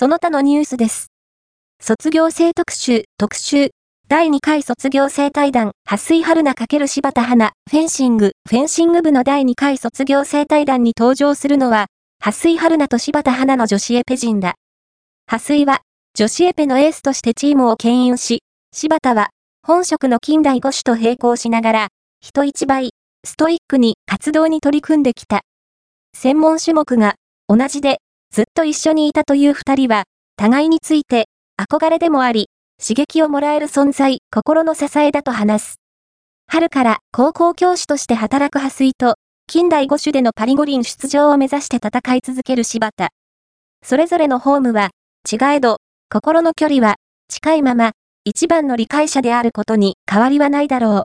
その他のニュースです。卒業生特集、第2回卒業生対談、蓮井春奈×柴田華、フェンシング部の第2回卒業生対談に登場するのは、蓮井春奈と柴田華の女子エペ陣だ。蓮井は、女子エペのエースとしてチームを牽引し、柴田は、本職の近代五種と並行しながら、人一倍、ストイックに活動に取り組んできた。専門種目が、同じで、ずっと一緒にいたという二人は、互いについて、憧れでもあり、刺激をもらえる存在、心の支えだと話す。春から高校教師として働く蓮井と、近代五種でのパリ五輪出場を目指して戦い続ける柴田。それぞれのホームは、違えど、心の距離は、近いまま、一番の理解者であることに変わりはないだろう。